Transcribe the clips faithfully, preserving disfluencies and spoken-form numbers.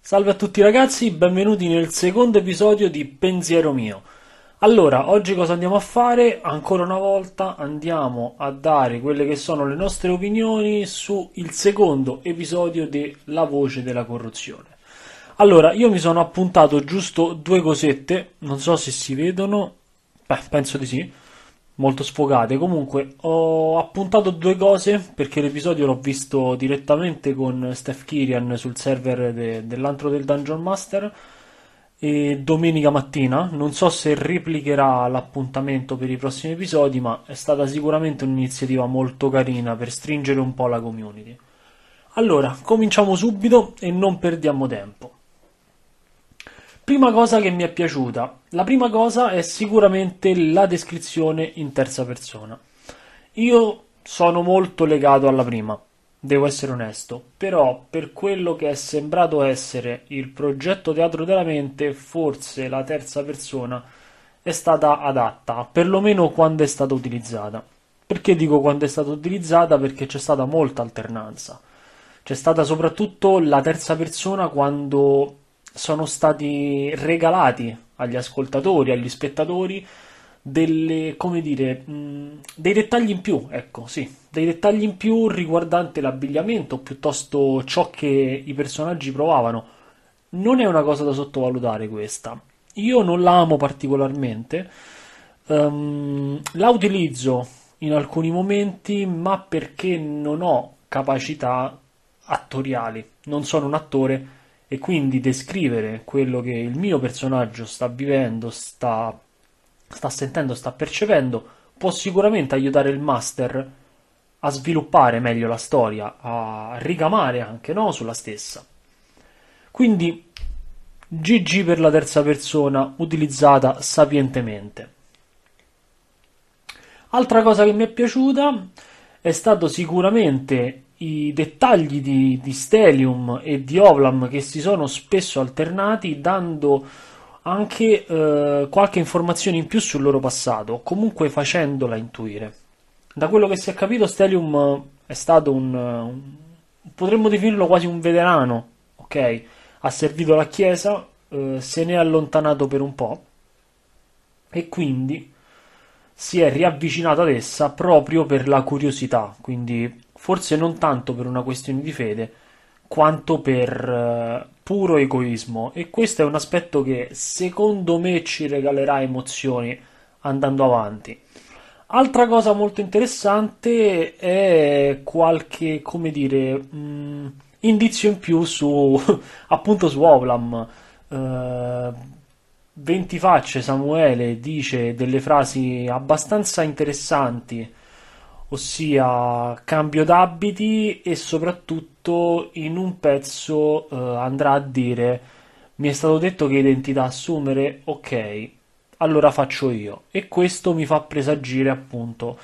Salve a tutti ragazzi, benvenuti nel secondo episodio di Pensiero Mio. Allora, oggi cosa andiamo a fare? Ancora una volta andiamo a dare quelle che sono le nostre opinioni su il secondo episodio di La voce della corruzione. Allora, io mi sono appuntato giusto due cosette, non so se si vedono, beh, penso di sì, molto sfocate. Comunque, ho appuntato due cose, perché l'episodio l'ho visto direttamente con Steph Kirian sul server de- dell'Antro del Dungeon Master, e domenica mattina, non so se replicherà l'appuntamento per i prossimi episodi, ma è stata sicuramente un'iniziativa molto carina per stringere un po' la community. Allora, cominciamo subito e non perdiamo tempo. Prima cosa che mi è piaciuta, la prima cosa è sicuramente la descrizione in terza persona. Io sono molto legato alla prima, devo essere onesto, però per quello che è sembrato essere il progetto Teatro della Mente, forse la terza persona è stata adatta, perlomeno quando è stata utilizzata. Perché dico quando è stata utilizzata? Perché c'è stata molta alternanza. C'è stata soprattutto la terza persona quando sono stati regalati agli ascoltatori, agli spettatori, delle, come dire, mh, dei dettagli in più, ecco, sì, dei dettagli in più riguardante l'abbigliamento, piuttosto ciò che i personaggi provavano. Non è una cosa da sottovalutare questa. Io non la amo particolarmente, um, la utilizzo in alcuni momenti, ma perché non ho capacità attoriali, non sono un attore, e quindi descrivere quello che il mio personaggio sta vivendo, sta, sta sentendo, sta percependo, può sicuramente aiutare il master a sviluppare meglio la storia, a ricamare anche, no, sulla stessa. Quindi G G per la terza persona utilizzata sapientemente. Altra cosa che mi è piaciuta è stato sicuramente i dettagli di, di Stelium e di Ovlam, che si sono spesso alternati, dando anche eh, qualche informazione in più sul loro passato, comunque facendola intuire. Da quello che si è capito, Stelium è stato un, un potremmo definirlo quasi un veterano, ok? Ha servito la Chiesa, eh, se ne è allontanato per un po' e quindi si è riavvicinato ad essa proprio per la curiosità, quindi forse non tanto per una questione di fede, quanto per eh, puro egoismo. E questo è un aspetto che secondo me ci regalerà emozioni andando avanti. Altra cosa molto interessante è qualche, come dire, mh, indizio in più su, appunto, su Ovlam. Eh, venti facce, Samuele, dice delle frasi abbastanza interessanti, ossia cambio d'abiti, e soprattutto in un pezzo eh, andrà a dire: mi è stato detto che identità assumere, ok, allora faccio io. E questo mi fa presagire appunto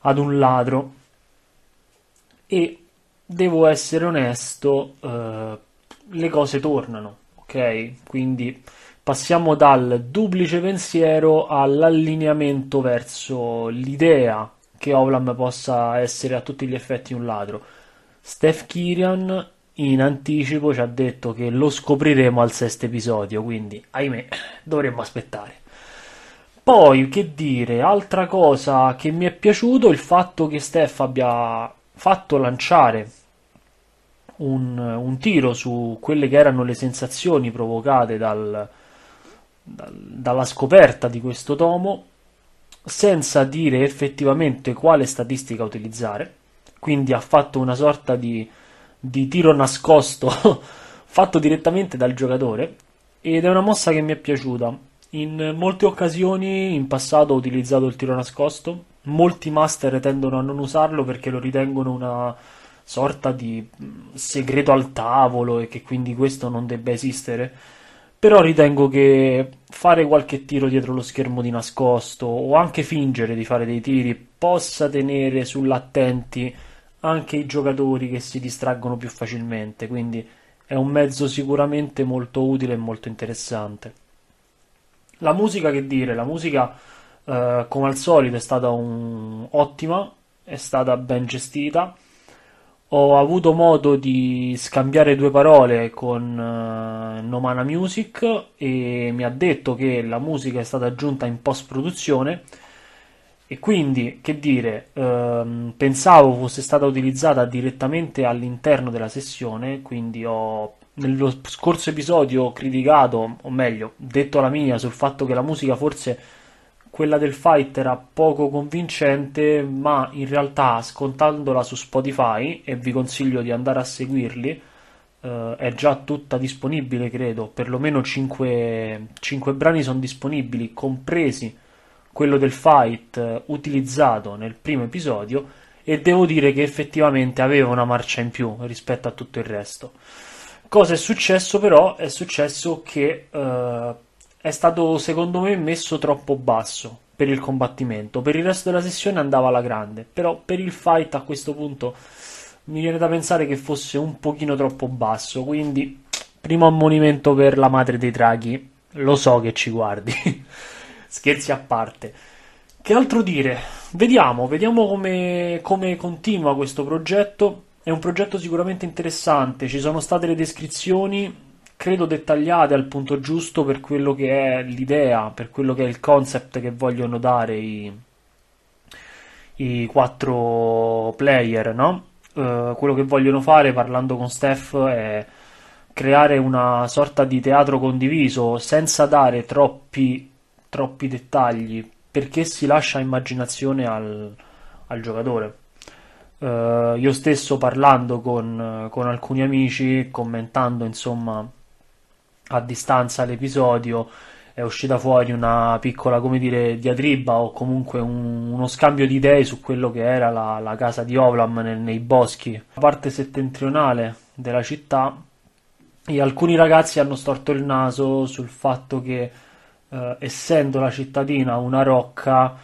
ad un ladro, e devo essere onesto, eh, le cose tornano, ok? Quindi passiamo dal duplice pensiero all'allineamento verso l'idea che Ovlam possa essere a tutti gli effetti un ladro. Steph Kirian in anticipo ci ha detto che lo scopriremo al sesto episodio, quindi ahimè dovremmo aspettare. Poi, che dire, altra cosa che mi è piaciuto, il fatto che Steph abbia fatto lanciare un, un tiro su quelle che erano le sensazioni provocate dal, dal, dalla scoperta di questo tomo, senza dire effettivamente quale statistica utilizzare, quindi ha fatto una sorta di, di tiro nascosto fatto direttamente dal giocatore, ed è una mossa che mi è piaciuta. In molte occasioni in passato ho utilizzato il tiro nascosto, molti master tendono a non usarlo perché lo ritengono una sorta di segreto al tavolo e che quindi questo non debba esistere. Però ritengo che fare qualche tiro dietro lo schermo di nascosto, o anche fingere di fare dei tiri, possa tenere sull'attenti anche i giocatori che si distraggono più facilmente. Quindi è un mezzo sicuramente molto utile e molto interessante. La musica, che dire, la musica eh, come al solito è stata un... ottima, è stata ben gestita. Ho avuto modo di scambiare due parole con eh, Nomana Music e mi ha detto che la musica è stata aggiunta in post-produzione e quindi, che dire, ehm, pensavo fosse stata utilizzata direttamente all'interno della sessione, quindi ho, nello scorso episodio ho criticato, o meglio, detto la mia sul fatto che la musica forse quella del fight era poco convincente, ma in realtà ascoltandola su Spotify, e vi consiglio di andare a seguirli, eh, è già tutta disponibile, credo, perlomeno cinque, cinque brani sono disponibili, compresi quello del fight utilizzato nel primo episodio, e devo dire che effettivamente aveva una marcia in più rispetto a tutto il resto. Cosa è successo però? È successo che... Eh, è stato secondo me messo troppo basso per il combattimento, per il resto della sessione andava alla grande, però per il fight a questo punto mi viene da pensare che fosse un pochino troppo basso, quindi primo ammonimento per la madre dei draghi, lo so che ci guardi, scherzi a parte. Che altro dire? Vediamo, vediamo come, come continua questo progetto, è un progetto sicuramente interessante, ci sono state le descrizioni, credo dettagliate al punto giusto per quello che è l'idea, per quello che è il concept che vogliono dare i, i quattro player, no? Eh, quello che vogliono fare, parlando con Steph, è creare una sorta di teatro condiviso senza dare troppi, troppi dettagli, perché si lascia immaginazione al, al giocatore. Eh, io stesso, parlando con, con alcuni amici, commentando insomma a distanza l'episodio, è uscita fuori una piccola, come dire, diatriba o comunque un, uno scambio di idee su quello che era la, la casa di Ovlam nel, nei boschi, la parte settentrionale della città, e alcuni ragazzi hanno storto il naso sul fatto che eh, essendo la cittadina una rocca,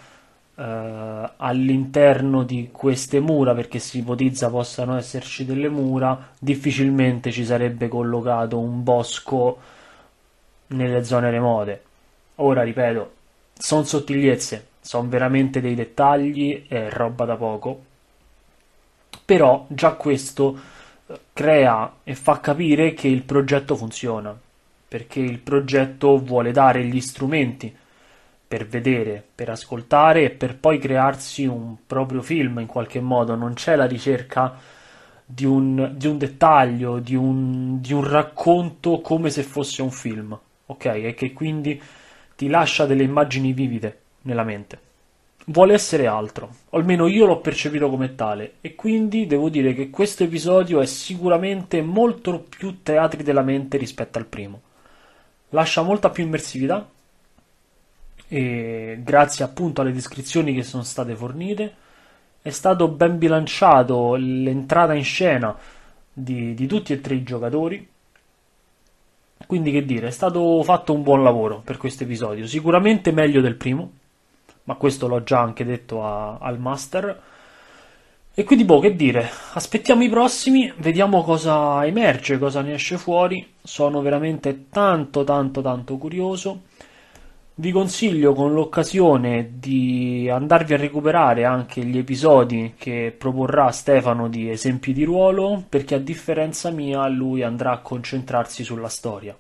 eh, all'interno di queste mura, perché si ipotizza possano esserci delle mura, difficilmente ci sarebbe collocato un bosco nelle zone remote. Ora, ripeto, sono sottigliezze, sono veramente dei dettagli, è roba da poco, però già questo crea e fa capire che il progetto funziona, perché il progetto vuole dare gli strumenti per vedere, per ascoltare e per poi crearsi un proprio film in qualche modo. Non c'è la ricerca di un, di un dettaglio, di un, di un racconto come se fosse un film, ok? E che quindi ti lascia delle immagini vivide nella mente. Vuole essere altro, o almeno io l'ho percepito come tale, e quindi devo dire che questo episodio è sicuramente molto più teatri della mente rispetto al primo. Lascia molta più immersività, e grazie appunto alle descrizioni che sono state fornite è stato ben bilanciato l'entrata in scena di, di tutti e tre i giocatori, quindi, che dire, è stato fatto un buon lavoro per questo episodio, sicuramente meglio del primo, ma questo l'ho già anche detto a, al master, e quindi boh, che dire, aspettiamo i prossimi, vediamo cosa emerge, cosa ne esce fuori. Sono veramente tanto tanto tanto curioso. Vi consiglio con l'occasione di andarvi a recuperare anche gli episodi che proporrà Stefano di Esempi di Ruolo, perché a differenza mia lui andrà a concentrarsi sulla storia.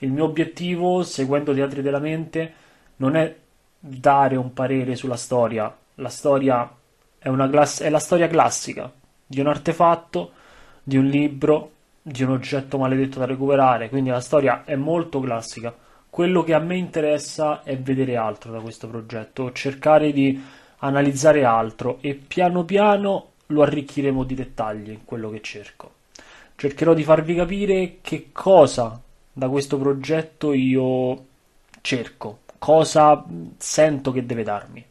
Il mio obiettivo, seguendo Teatri della Mente, non è dare un parere sulla storia. La storia è, una class- è la storia classica di un artefatto, di un libro, di un oggetto maledetto da recuperare, quindi la storia è molto classica. Quello che a me interessa è vedere altro da questo progetto, cercare di analizzare altro, e piano piano lo arricchiremo di dettagli in quello che cerco. Cercherò di farvi capire che cosa da questo progetto io cerco, cosa sento che deve darmi.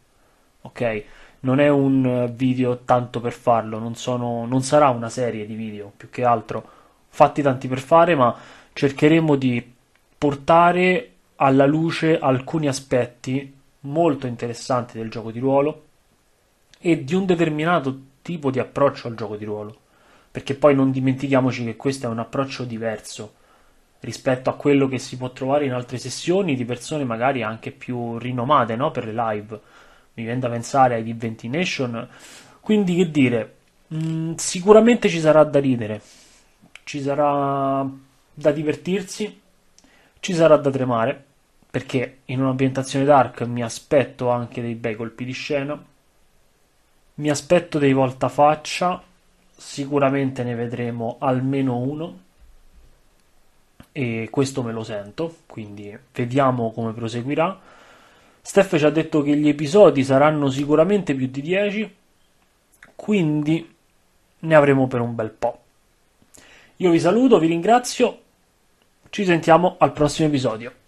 Ok? Non è un video tanto per farlo, non sono, non sarà una serie di video, più che altro fatti tanti per fare, ma cercheremo di portare alla luce alcuni aspetti molto interessanti del gioco di ruolo e di un determinato tipo di approccio al gioco di ruolo, perché poi non dimentichiamoci che questo è un approccio diverso rispetto a quello che si può trovare in altre sessioni di persone magari anche più rinomate, no? Per le live. Mi viene da pensare ai Diventination. Quindi che dire, mh, sicuramente ci sarà da ridere, ci sarà da divertirsi, ci sarà da tremare, perché in un'ambientazione dark mi aspetto anche dei bei colpi di scena, mi aspetto dei voltafaccia. Sicuramente ne vedremo almeno uno e questo me lo sento, quindi vediamo come proseguirà. Steph ci ha detto che gli episodi saranno sicuramente più di dieci, quindi ne avremo per un bel po'. Io vi saluto, vi ringrazio, ci sentiamo al prossimo episodio.